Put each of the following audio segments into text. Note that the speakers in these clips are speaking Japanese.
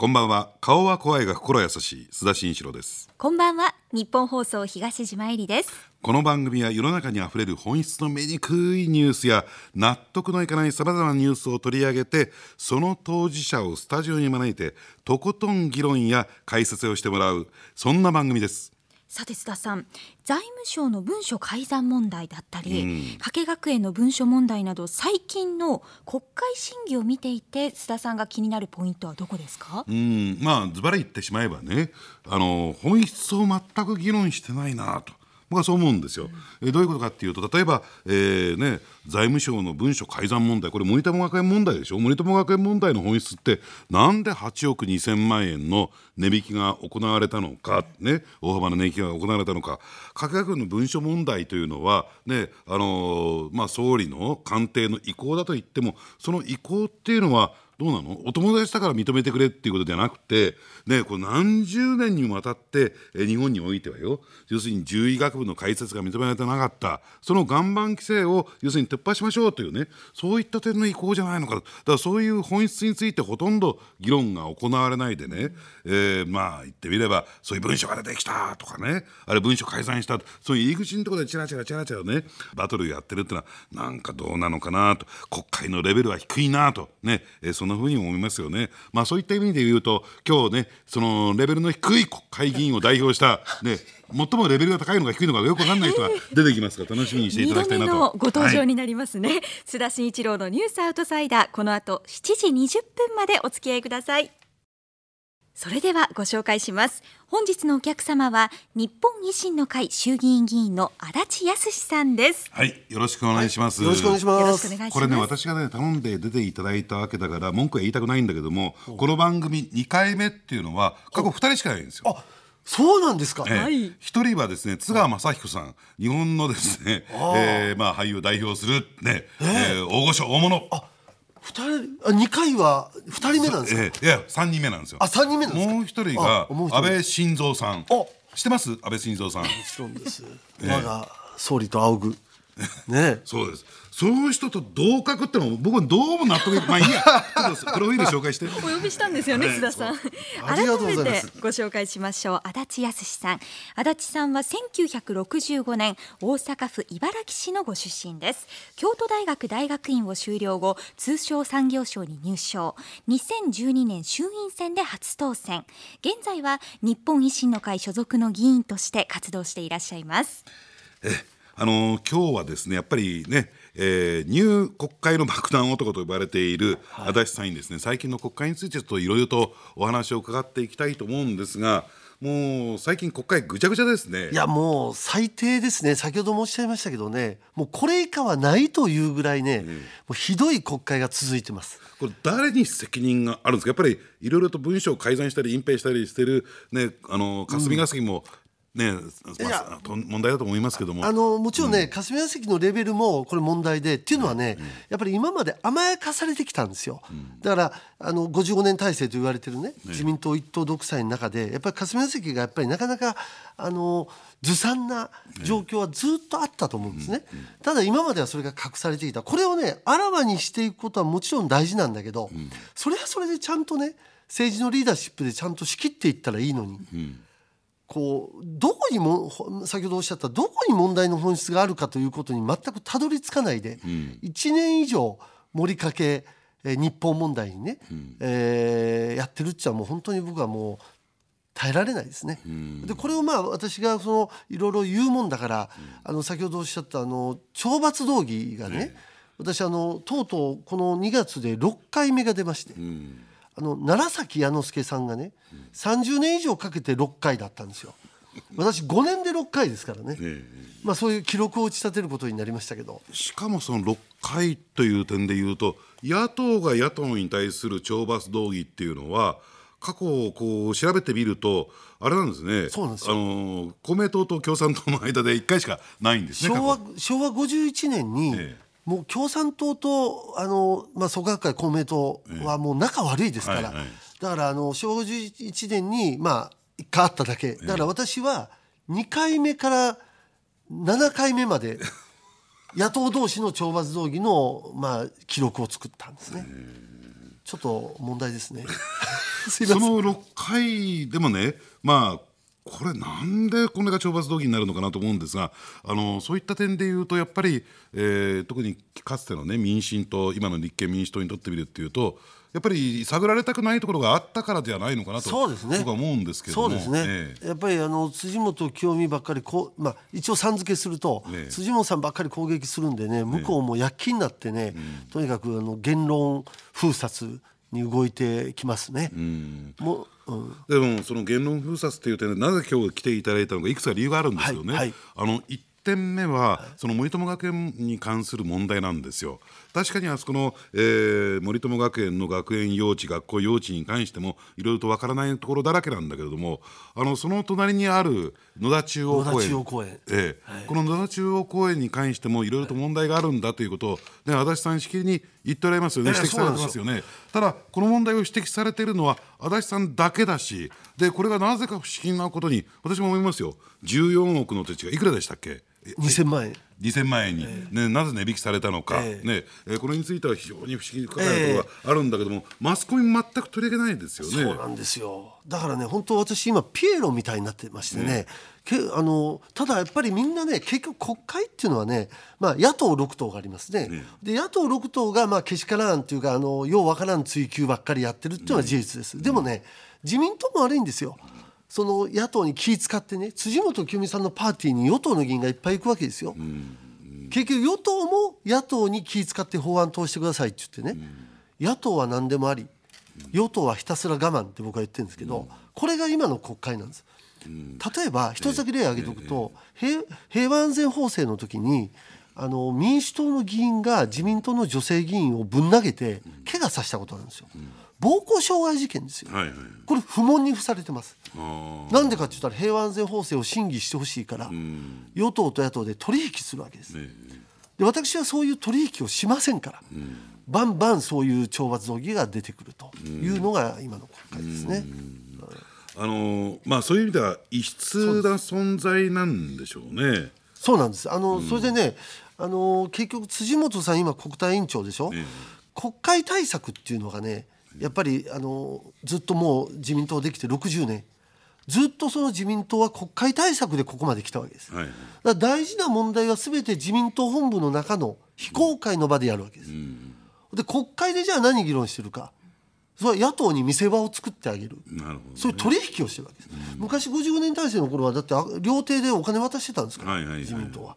こんばんは。顔は怖いが心優しい須田慎一郎です。こんばんは。日本放送東島えりです。この番組は世の中にあふれる本質の見にくいニュースや納得のいかないさまざまなニュースを取り上げて、その当事者をスタジオに招いてとことん議論や解説をしてもらう、そんな番組です。さて須田さん、財務省の文書改ざん問題だったり、加計学園の文書問題など、最近の国会審議を見ていて須田さんが気になるポイントはどこですか？ズバリ言ってしまえばね、本質を全く議論してないなと僕はそう思うんですよ。どういうことかっていうと、例えば、財務省の文書改ざん問題、これ森友学園問題でしょ。森友学園問題の本質って、なんで8億2000万円の値引きが行われたのか、ね、大幅な値引きが行われたのか。加計学園の文書問題というのは、ね、総理の官邸の意向だと言っても、その意向っていうのはどうなの？お友達だから認めてくれっていうことじゃなくて、ね、これ何十年にもわたって日本においてはよ、要するに獣医学部の開設が認められてなかった、その岩盤規制を要するに撤廃しましょうというね、そういった点の意向じゃないのかと。だからそういう本質についてほとんど議論が行われないでね、言ってみればそういう文書が出てきたとかね、あれ文書改ざんしたと、そういう入り口のところでチラチラねバトルやってるってのはなんかどうなのかなと、国会のレベルは低いなとね、そんな風に思いますよね。そういった意味で言うと、今日ね、そのレベルの低い国会議員を代表した、ね、最もレベルが高いのか低いのかよく分からない人が出てきますから、楽しみにしていただきたいなと。2度目のご登場になりますね、はい、須田慎一郎のニュースアウトサイダー、この後7時20分までお付き合いください。それではご紹介します。本日のお客様は日本維新の会衆議院議員の足立康史さんです。はい、よろしくお願いします。よろしくお願いします。これね、私がね、頼んで出ていただいたわけだから文句は言いたくないんだけども、この番組2回目っていうのは過去2人しかないんですよ。あ、そうなんですか。一人はですね、津川雅彦さん、日本のですね、俳優を代表する、ね、大御所大物。2回は2人目なんですか？いや、3人目なんですよ。あ、3人目なんですか。もう一人が安倍晋三さん。知ってます？安倍晋三さん。もちろんです。我が総理と仰ぐ。ね、そうです。その人と同格ってのも僕はどうも納得いかない。プロフィール紹介して。お呼びしたんですよね、須田さん。改めてご紹介しましょう。足立康史さん。足立さんは1965年大阪府茨木市のご出身です。京都大学大学院を修了後、通商産業省に入省。2012年衆院選で初当選。現在は日本維新の会所属の議員として活動していらっしゃいます。今日はですね、やっぱりね、ニュー国会の爆弾男と呼ばれている足立さんにですね、最近の国会についてちょっといろいろとお話を伺っていきたいと思うんですが、もう最近国会ぐちゃぐちゃですね。いや、もう最低ですね。先ほど申し上げましたけどね、もうこれ以下はないというぐらいね、もうひどい国会が続いてます。これ誰に責任があるんですか？やっぱりいろいろと文書を改ざんしたり隠蔽したりしてる、ね、霞が関も、問題だと思いますけども、もちろんね、霞が関のレベルもこれ問題でっていうのはね、やっぱり今まで甘やかされてきたんですよ。だから55年体制と言われてるね、自民党一党独裁の中でやっぱり霞が関がやっぱりなかなかずさんな状況はずっとあったと思うんですね。ただ今まではそれが隠されてきた。これをね、あらわにしていくことはもちろん大事なんだけど、それはそれでちゃんとね、政治のリーダーシップでちゃんと仕切っていったらいいのに、こうどこにも、先ほどおっしゃったどこに問題の本質があるかということに全くたどり着かないで、1年以上盛りかけ日本問題にね、やってるっちゃ、もう本当に僕はもう耐えられないですね。でこれを私がいろいろ言うもんだから、先ほどおっしゃった懲罰動議がね、私とうとうこの2月で6回目が出まして、楢崎彌之助さんがね、30年以上かけて6回だったんですよ。私5年で6回ですからね、そういう記録を打ち立てることになりましたけど、しかもその6回という点でいうと、野党が野党に対する懲罰動議っていうのは、過去をこう調べてみるとあれなんですね。そうなんですよ。公明党と共産党の間で1回しかないんですね。昭和51年に、もう共産党と創価学会公明党はもう仲悪いですから、だから昭和51年に1回あっただけだから、私は2回目から7回目まで野党同士の懲罰動議の記録を作ったんですね。ちょっと問題ですねすいません。その6回でもね、まあこれなんでこれが懲罰動議になるのかなと思うんですが、そういった点でいうとやっぱり、特にかつての、ね、民進党、今の立憲民主党にとってみるというとやっぱり探られたくないところがあったからではないのかなと僕は思うんですけども、そうですね、やっぱり辻元清美ばっかりこう、まあ、一応さん付けすると、辻元さんばっかり攻撃するんでね、向こうも躍起になってね、とにかく言論封殺に動いてきますね。もうでもその言論封殺という点でなぜ今日来ていただいたのかいくつか理由があるんですよね、はいはい、1点目はその森友学園に関する問題なんですよ。確かにあそこの、森友学園の学園用地、学校用地に関してもいろいろとわからないところだらけなんだけれども、その隣にある野田中央公園、この野田中央公園に関してもいろいろと問題があるんだということを、ね、足立さんしきりに言っておられますよね、指摘されてますよね。ただこの問題を指摘されているのは足立さんだけだし、でこれがなぜか不思議なことに私も思いますよ。14億の土地がいくらでしたっけ、2000万円に、ね、なぜ値引きされたのか、これについては非常に不思議なところがあるんだけども、マスコミ全く取り上げないですよね。そうなんですよ。だからね、本当私今ピエロみたいになってまして ねただやっぱりみんなね、結局国会っていうのはね、まあ、野党6党があります ねで野党6党がまあけしからんというか、ようわからん追及ばっかりやってるっていうのは事実です、でもね、自民党も悪いんですよ。その野党に気使ってね、辻元清美さんのパーティーに与党の議員がいっぱい行くわけですよ、結局与党も野党に気使って法案通してくださいって言ってね、野党は何でもあり、与党はひたすら我慢って僕は言ってるんですけど、これが今の国会なんです。例えば一つだけ例を挙げておくと、平和安全法制の時に民主党の議員が自民党の女性議員をぶん投げて怪我させたことなんですよ、暴行傷害事件ですよ、これ不問に付されてます。なんでかって言ったら平和安全法制を審議してほしいから与党と野党で取引するわけです、で私はそういう取引をしませんから、バンバンそういう懲罰動議が出てくるというのが今の国会ですね。そういう意味では異質な存在なんでしょうね。そうなんです。それでね、結局辻元さん今国対委員長でしょ、国会対策っていうのがね、やっぱりずっともう自民党できて60年、ずっとその自民党は国会対策でここまで来たわけです、だから大事な問題は全て自民党本部の中の非公開の場でやるわけです、で国会でじゃあ何議論してるか、それは野党に見せ場を作ってあげる、なるほどね、そういう取引をしてるわけです、昔55年体制の頃はだって料亭でお金渡してたんですから、自民党は、だ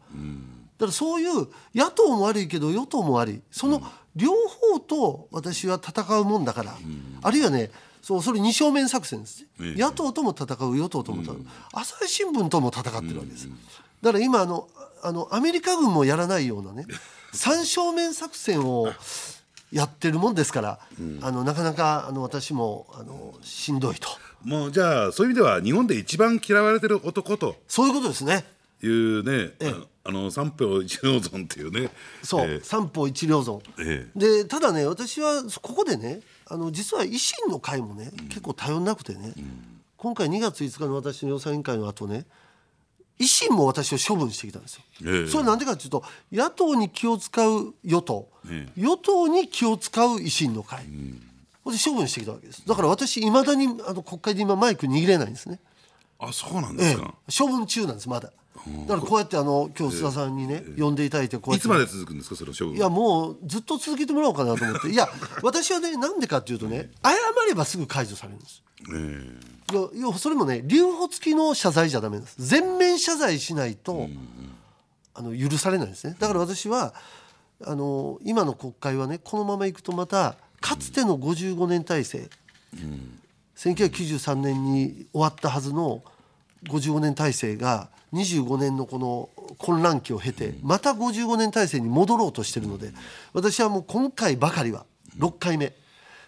からそういう野党も悪いけど与党も悪い、その両方と私は戦うもんだから、あるいはね、それ二正面作戦です、野党とも戦う、与党とも戦う、朝日新聞とも戦ってるわけです、だから今アメリカ軍もやらないようなね三正面作戦をやってるもんですから、なかなか私もしんどいと。もうじゃあそういう意味では日本で一番嫌われてる男と、そういうことですね、いうね、三票一両損っていうね、そう、三票一両損、でただね、私はここでね、実は維新の会もね、結構頼んなくてね、今回2月5日の私の予算委員会の後ね、維新も私を処分してきたんですよ、それなんでかというと、野党に気を使う与党、与党に気を使う維新の会、で処分してきたわけです。だから私いまだに国会で今マイク握れないんですね。あ、そうなんですか、処分中なんですまだ。だからこうやって今日須田さんにね、呼んでいただいて、こうやっていつまで続くんですかその処分は。いやもうずっと続けてもらおうかなと思っていや私はね、なんでかというとね、謝ればすぐ解除されるんです、それもね、留保付きの謝罪じゃダメです。全面謝罪しないと、許されないですね。だから私は今の国会はね、このままいくとまたかつての55年体制、1993年に終わったはずの55年体制が25年のこの混乱期を経てまた55年体制に戻ろうとしているので、私はもう今回ばかりは6回目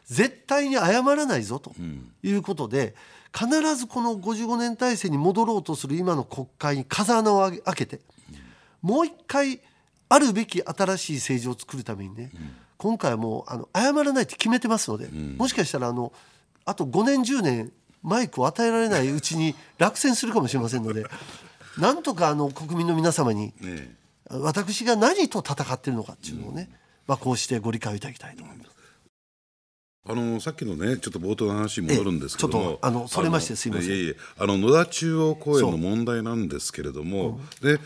絶対に謝らないぞということで、必ずこの55年体制に戻ろうとする今の国会に風穴を開けて、もう一回あるべき新しい政治を作るためにね、今回はもう謝らないって決めてますので、もしかしたらあと5年10年マイクを与えられないうちに落選するかもしれませんのでなんとか国民の皆様に私が何と戦っているのかっていうのをね、こうしてご理解いただきたいと思います。さっきのねちょっと冒頭の話に戻るんですけども、ちょっとそれましてすいません。いえいえ、野田中央公園の問題なんですけれども、で、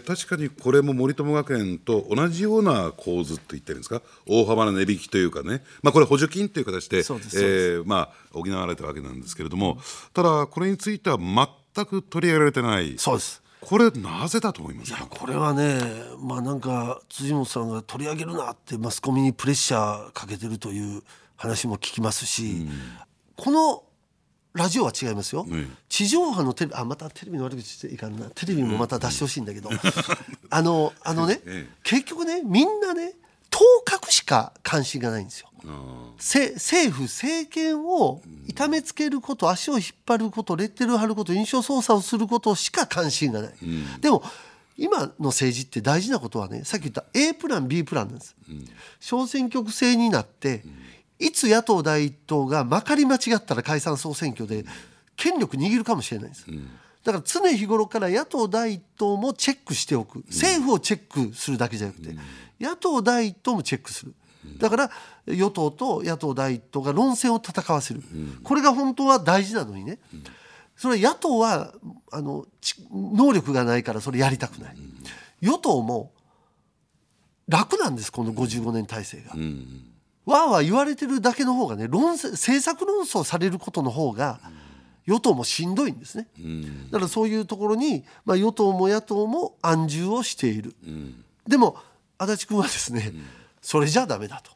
確かにこれも森友学園と同じような構図って言ってるんですか、大幅な値引きというかね、これ補助金という形で補われたわけなんですけれども、ただこれについては全く取り上げられてない。そうです。これなぜだと思いますか。いやこれはね、なんか辻元さんが取り上げるなってマスコミにプレッシャーかけてるという話も聞きますし、このラジオは違いますよ、地上波のテレビ、またテレビの悪口していかんな、テレビもまた出してほしいんだけど、ね、結局ね、みんなね当確しか関心がないんですよ。政府政権を痛めつけること、足を引っ張ること、レッテルを貼ること、印象操作をすることしか関心がない、でも今の政治って大事なことはね、さっき言った A プラン B プランなんです、小選挙区制になって、いつ野党第一党がまかり間違ったら解散総選挙で権力握るかもしれないです、だから常日頃から野党第一党もチェックしておく、政府をチェックするだけじゃなくて、野党第一党もチェックする、だから与党と野党第一党が論戦を戦わせる、これが本当は大事なのにね、それは野党は能力がないからそれやりたくない、与党も楽なんです、この55年体制が、わーわー言われてるだけの方がね、政策論争されることの方が与党もしんどいんですね。だからそういうところに、与党も野党も安住をしている。でも足立君はですね、それじゃダメだと、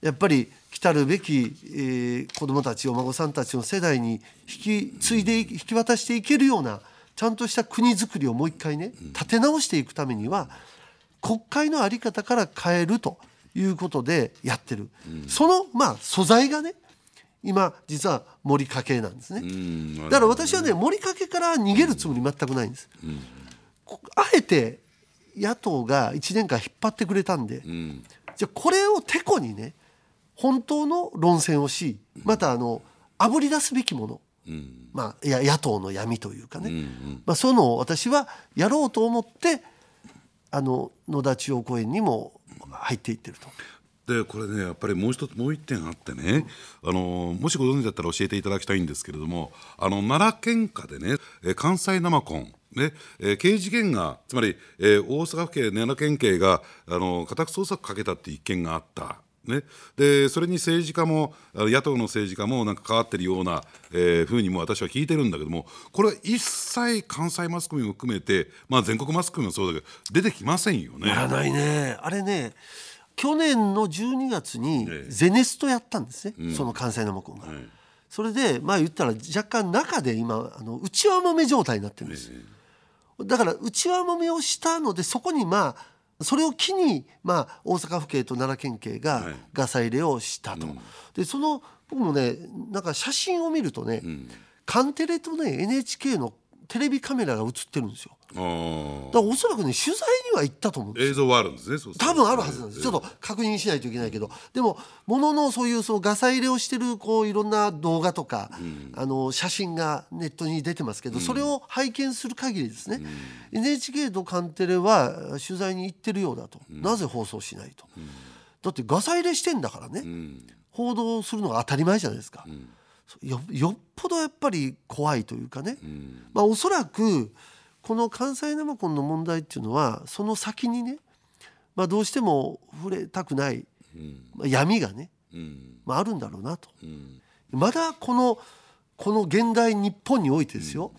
やっぱり来たるべき、子どもたち、お孫さんたちの世代に引き継いで、引き渡していけるようなちゃんとした国づくりをもう一回ね立て直していくためには国会の在り方から変えるということでやってる、その素材がね今実は森かけなんですね。だから私はね、森かけから逃げるつもり全くないんです、あえて野党が1年間引っ張ってくれたんで、じゃあこれをてこにね本当の論戦をし、またあぶり出すべきもの、野党の闇というかね、そういうのを私はやろうと思って野田中央公園にも入っていってると。でこれね、やっぱりもう一点あってね、もしご存知だったら教えていただきたいんですけれども、奈良県下でね、関西生コンね、刑事件が、つまり、大阪府警奈良県警が家宅捜索かけたっていう一件があった。ね、でそれに政治家も野党の政治家もなんか関わってるような、ふうにも私は聞いてるんだけども、これは一切関西マスコミも含めて、全国マスコミもそうだけど出てきませんよね。やらないね。あれね、去年の12月にゼネストやったんですね、その関西の木が、それで言ったら若干中で今内輪もめ状態になってるんです、だから内輪もめをしたので、そこにそれを機に、大阪府警と奈良県警がガサ入れをしたと、でその僕もねなんか写真を見るとね、カンテレとね NHK のテレビカメラが映ってるんですよ。だからおそらくね取材には行ったと思うんですよ。映像はあるんですね。そうそう、多分あるはずなんです。ちょっと確認しないといけないけど、でももののそういうガサ入れをしてるいろんな動画とか、写真がネットに出てますけど、それを拝見する限りですね、NHK とカンテレは取材に行ってるようだと、なぜ放送しないと、だってガサ入れしてんだからね、報道するのが当たり前じゃないですか、よっぽどやっぱり怖いというかね、おそらくこの関西生コンの問題っていうのはその先にね、どうしても触れたくない、闇がね、あるんだろうなと、まだこの現代日本においてですよ、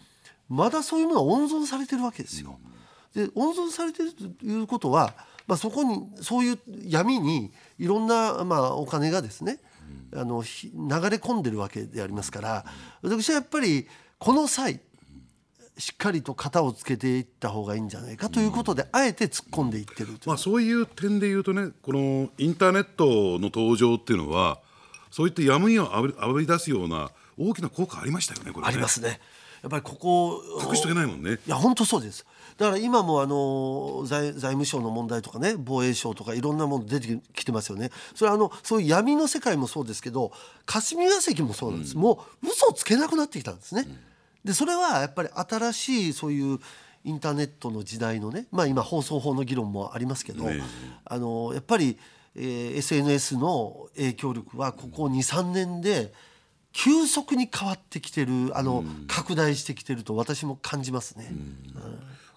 まだそういうものは温存されてるわけですよ。で温存されてるということは、そこにそういう闇にいろんな、お金がですね流れ込んでるわけでありますから、私はやっぱりこの際しっかりと型をつけていった方がいいんじゃないかということで、あえて突っ込んでいってるという、そういう点でいうとね、このインターネットの登場っていうのはそういった闇をあぶり出すような大きな効果ありましたよね。これねありますね。やっぱりここ隠しとけないもんね。いや本当そうです。だから今も財務省の問題とかね、防衛省とかいろんなもの出てきてますよね。それはそういう闇の世界もそうですけど、霞が関もそうなんです、もう嘘をつけなくなってきたんですね、でそれはやっぱり新しいそういうインターネットの時代のね、今放送法の議論もありますけど、やっぱり SNS の影響力はここ 2,3 年で急速に変わってきてる、拡大してきてると私も感じますね。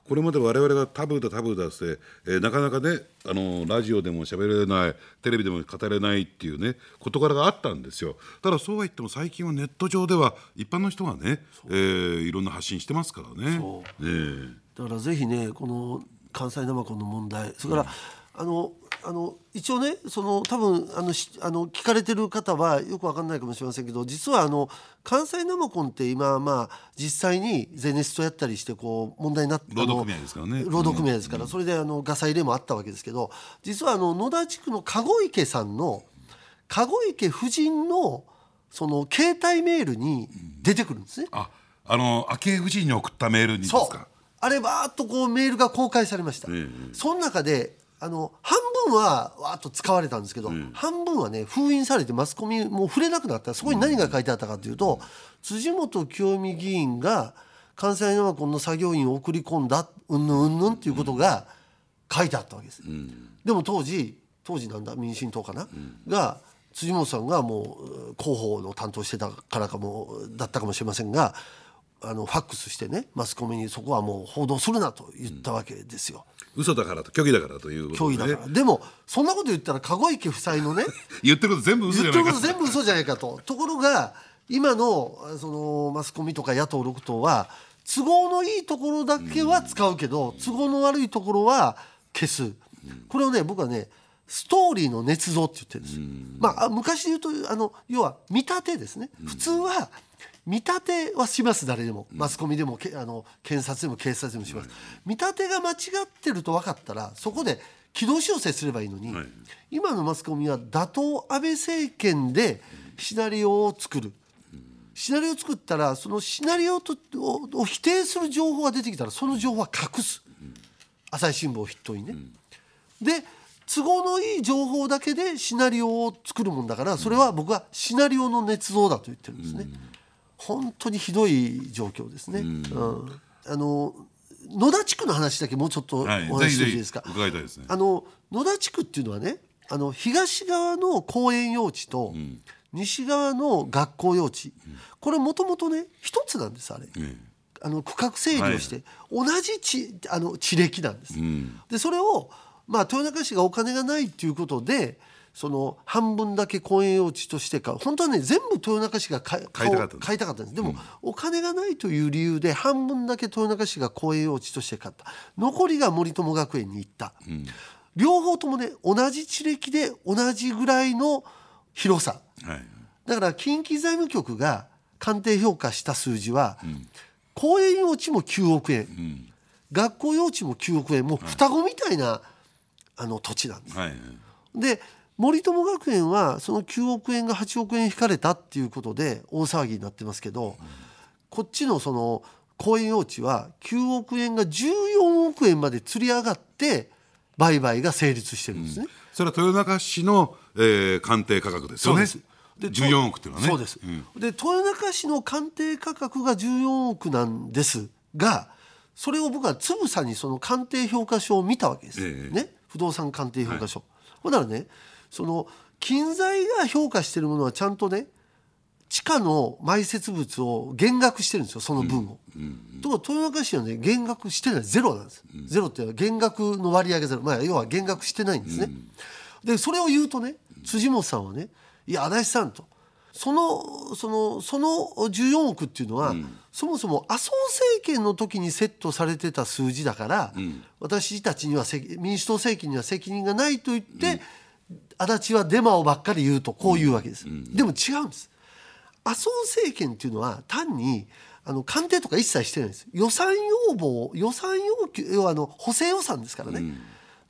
これまで我々がタブーだタブーだって、なかなかね、ラジオでも喋れない、テレビでも語れないっていうね、事柄があったんですよ。ただそうは言っても最近はネット上では一般の人がね、いろんな発信してますからね。だからぜひね、この関西生コンの問題、それから、一応ね、その多分聞かれてる方はよく分かんないかもしれませんけど、実は関西生コンって今、実際にゼネストやったりしてこう問題になって労働組合ですからね。労働組合ですから、それでガサ入れもあったわけですけど、実は野田地区の籠池さんの籠池夫人のその携帯メールに出てくるんですね。昭恵夫人に送ったメールにですか。そう、あれバーっとこうメールが公開されました。その中で半分はわーっと使われたんですけど、半分はね封印されてマスコミも触れなくなった。そこに何が書いてあったかというと、辻元清美議員が関西生コンの作業員を送り込んだうんぬんうんぬんということが書いてあったわけです。でも当時なんだ民進党かな、が辻元さんがもう広報の担当してたからかもだったかもしれませんが、ファックスしてね、マスコミにそこはもう報道するなと言ったわけですよ。嘘だからと虚偽だからということで、ね、でもそんなこと言ったら籠池夫妻のね言ってること全部嘘じゃないかとところが今のそのマスコミとか野党6党は都合のいいところだけは使うけど、都合の悪いところは消す。これをね、僕はねストーリーの捏造って言ってるんですよ。昔で言うと要は見立てですね。普通は見立てはします、誰でも、マスコミでも検察でも警察でもします。見立てが間違ってると分かったらそこで軌道修正すればいいのに、今のマスコミは打倒安倍政権でシナリオを作る。シナリオを作ったらそのシナリオを否定する情報が出てきたらその情報は隠す。朝日新聞を筆頭にね。で都合のいい情報だけでシナリオを作るもんだから、それは僕はシナリオの捏造だと言ってるんですね。本当にひどい状況ですね。野田地区の話だけもうちょっとお話ししていいですか。野田地区っていうのはね、東側の公園用地と西側の学校用地、これもともとね一つなんです。あれ、区画整理をして、同じ地歴なんです。でそれを豊中市がお金がないということで、その半分だけ公園用地としてか、本当はね全部豊中市が買いたかったんです。でも、お金がないという理由で半分だけ豊中市が公園用地として買った。残りが森友学園に行った、両方ともね同じ地歴で同じぐらいの広さ、だから近畿財務局が鑑定評価した数字は、公園用地も9億円、学校用地も9億円もう双子みたいな、土地なんです。で森友学園はその9億円が8億円引かれたっていうことで大騒ぎになってますけど、こっちのその公園用地は9億円が14億円までつり上がって売買が成立してるんですね。それは豊中市の、鑑定価格ですよね。で14億っていうのはね。そうです。で豊中市の鑑定価格が14億なんですが、それを僕はつぶさにその鑑定評価書を見たわけです、ね、不動産鑑定評価書。ほんならね、その近財が評価しているものはちゃんとね地下の埋設物を減額してるんですよ、その分を。ところが豊中市はね減額してない、ゼロなんです。ゼロっていうのは減額の割合ゼロ、要は減額してないんですね。でそれを言うとね、辻元さんはね、いや足立さんと、その14億っていうのは、そもそも麻生政権の時にセットされてた数字だから、私たちには民主党政権には責任がないと言って、足立はデマをばっかり言うとこういうわけです。でも違うんです。麻生政権っていうのは単に官邸とか一切してないんです。予算要求、要は補正予算ですからね。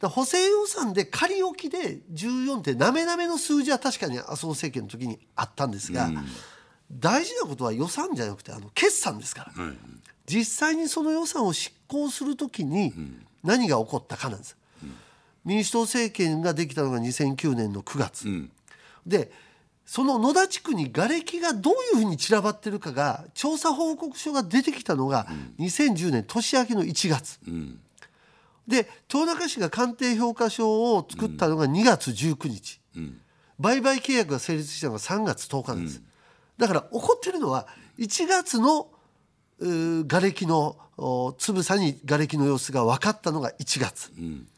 補正予算で仮置きで14ってなめなめの数字は確かに麻生政権の時にあったんですが、大事なことは予算じゃなくて決算ですから。実際にその予算を執行するときに何が起こったかなんです。民主党政権ができたのが2009年の9月、でその野田地区にがれきがどういうふうに散らばってるかが調査報告書が出てきたのが2010年年明けの1月。で豊中市が鑑定評価書を作ったのが2月19日、うん、売買契約が成立したのが3月10日なんです、うん、だから起こってるのは1月の瓦礫のつぶさに瓦礫の様子が分かったのが1月、うん、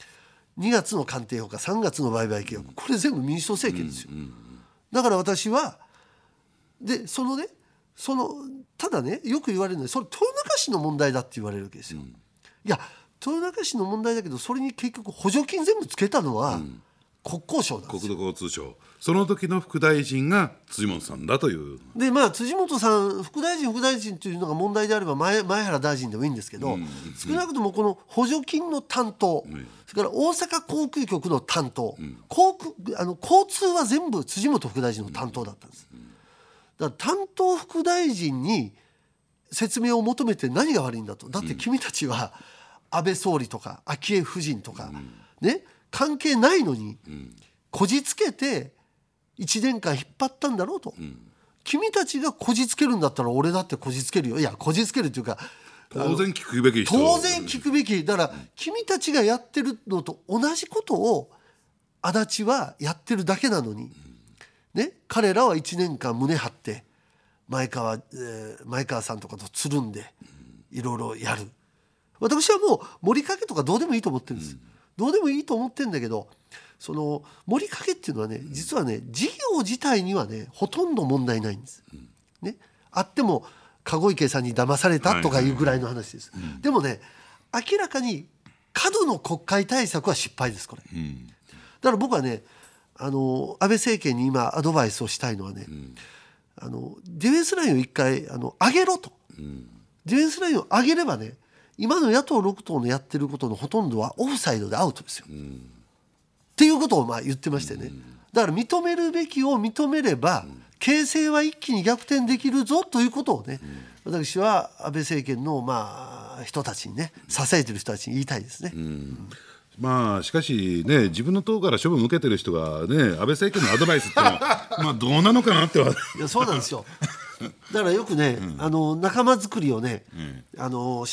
2月の鑑定評価3月の売買契約、これ全部民主党政権ですよ、うんうん、だから私はでそのねそのただねよく言われるのはそれ豊中市の問題だって言われるわけですよ、うん、いや豊中市の問題だけどそれに結局補助金全部つけたのは国交省なんですよ、国土交通省。その時の副大臣が辻元さんだというで、まあ、辻元さん副大臣というのが問題であれば 前原大臣でもいいんですけど、うん、少なくともこの補助金の担当、うん、それから大阪航空局の担当、うん、交通は全部辻元副大臣の担当だったんです、うんうん、だから担当副大臣に説明を求めて何が悪いんだと。だって君たちは、うん安倍総理とか昭恵夫人とか、うんね、関係ないのに、うん、こじつけて1年間引っ張ったんだろうと、うん、君たちがこじつけるんだったら俺だってこじつけるよ。いやこじつけるというか当然聞くべき人、当然聞くべきだから、うん、君たちがやってるのと同じことを足立はやってるだけなのに、うんね、彼らは1年間胸張って前川さんとかとつるんでいろいろやる。私はもう盛りかけとかどうでもいいと思ってるんです、うん、どうでもいいと思ってるんだけどその盛りかけっていうのはね実はね事業自体にはねほとんど問題ないんです、うんね、あっても籠池さんに騙されたとかいうぐらいの話です、はいはいはい、でもね明らかに過度の国会対策は失敗ですこれ、うん、だから僕はね安倍政権に今アドバイスをしたいのはね、うん、ディフェンスラインを一回上げろと、うん、ディフェンスラインを上げればね今の野党6党のやってることのほとんどはオフサイドでアウトですよ、うん、っていうことをまあ言ってましてね、うん、だから認めるべきを認めれば、うん、形勢は一気に逆転できるぞということをね、うん、私は安倍政権のまあ人たちにね支えてる人たちに言いたいですね、うんうんまあ、しかし、ね、自分の党から処分を受けてる人が、ね、安倍政権のアドバイスってのはまあどうなのかなってはいやそうなんですよだからよくね、うん、仲間作りをね、うん、も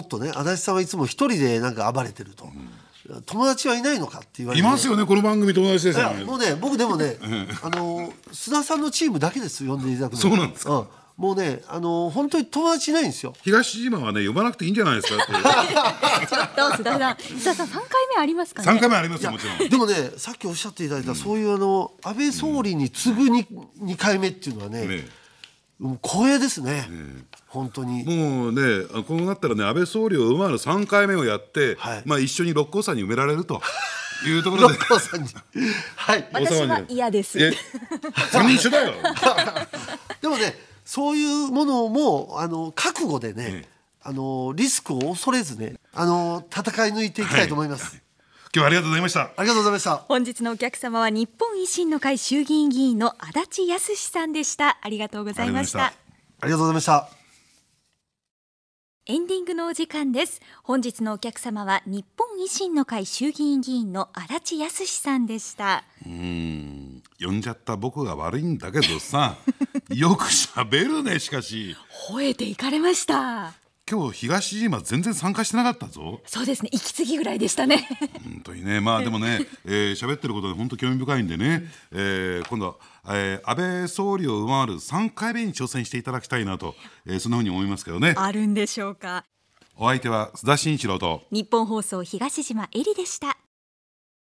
っとね足立さんはいつも一人でなんか暴れてると、うん、友達はいないのかって言われて、ね、いますよねこの番組友達ですよね。もうね僕でもね、うん、須田さんのチームだけです呼んでいただくの。そうなんですか、うん、もうね本当に友達いないんですよ。東島はね呼ばなくていいんじゃないですかってちょっと須田さん3回目ありますかね。3回目ありますよもちろん。でもねさっきおっしゃっていただいた、うん、そういう安倍総理に次ぐに、うん、2回目っていうのはね、ね光栄です ね本当にもうねこうなったらね安倍総理を上回る3回目をやって、はいまあ、一緒に六甲山に埋められるというところで六甲山に、はい、私は嫌です3人一緒だよでもねそういうものも覚悟でね、リスクを恐れずね戦い抜いていきたいと思います、はい今日はありがとうございました。ありがとうございました。本日のお客様は日本維新の会衆議院議員の足立康史さんでした。ありがとうございました。ありがとうございました。エンディングのお時間です。本日のお客様は日本維新の会衆議院議員の足立康史さんでした。呼んじゃった僕が悪いんだけどさよく喋るね。しかし吠えていかれました。今日東島全然参加してなかったぞ。そうですね息継ぎぐらいでしたね本当にねまあでもね喋ってることで本当興味深いんでね、今度は、安倍総理を上回る3回目に挑戦していただきたいなと、そんなふうに思いますけどね。あるんでしょうか。お相手は須田慎一郎と日本放送東島恵里でした。